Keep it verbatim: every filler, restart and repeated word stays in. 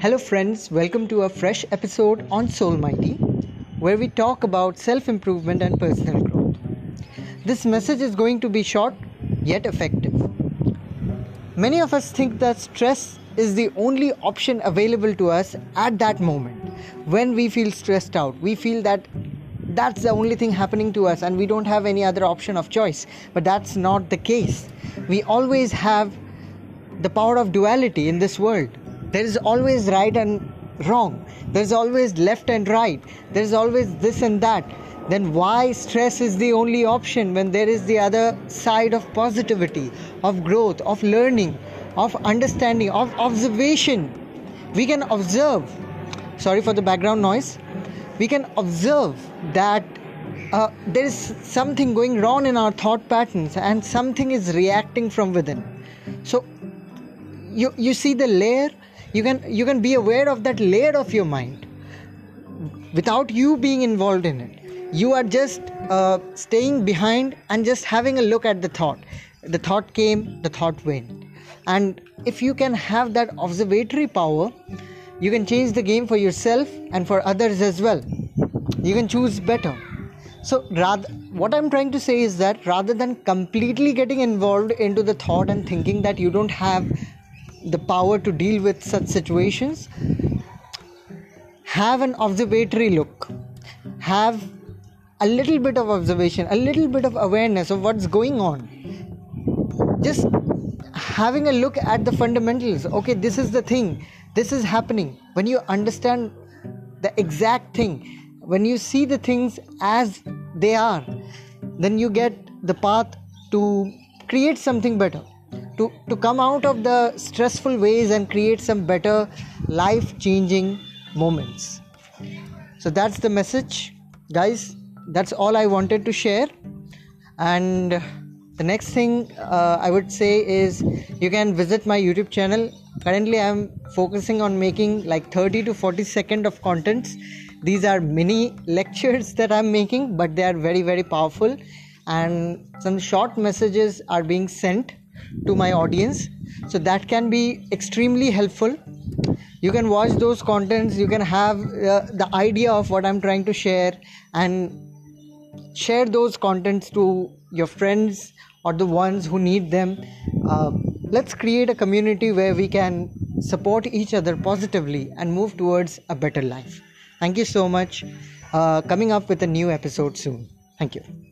Hello friends, welcome to a fresh episode on Soul Mighty, where we talk about self-improvement and personal growth. This message is going to be short, yet effective. Many of us think that stress is the only option available to us at that moment. When we feel stressed out, we feel that that's the only thing happening to us and we don't have any other option of choice. But that's not the case. We always have the power of duality in this world. There is always right and wrong. There is always left and right. There is always this and that. Then why stress is the only option when there is the other side of positivity, of growth, of learning, of understanding, of observation? We can observe. Sorry for the background noise. We can observe that uh, there is something going wrong in our thought patterns and something is reacting from within. So you you see the layer. You can you can be aware of that layer of your mind without you being involved in it. You are just uh, staying behind and just having a look at the thought. The thought came, the thought went. And if you can have that observatory power, you can change the game for yourself and for others as well. You can choose better. So rather, what I'm trying to say is that rather than completely getting involved into the thought and thinking that you don't have the power to deal with such situations, have an observatory look. Have a little bit of observation, a little bit of awareness of what's going on. Just having a look at the fundamentals. Okay, this is the thing. This is happening. When you understand the exact thing, when you see the things as they are, then you get the path to create something better. To, to come out of the stressful ways and create some better life-changing moments. So that's the message, guys. That's all I wanted to share. And the next thing uh, I would say is you can visit my YouTube channel. Currently, I'm focusing on making like thirty to forty seconds of contents. These are mini lectures that I'm making, but they are very, very powerful. And some short messages are being sent to my audience, so that can be extremely helpful. You can watch those contents, you can have uh, the idea of what I'm trying to share and share those contents to your friends or the ones who need them. Uh, let's create a community where we can support each other positively and move towards a better life. Thank you so much. Uh, coming up with a new episode soon. Thank you.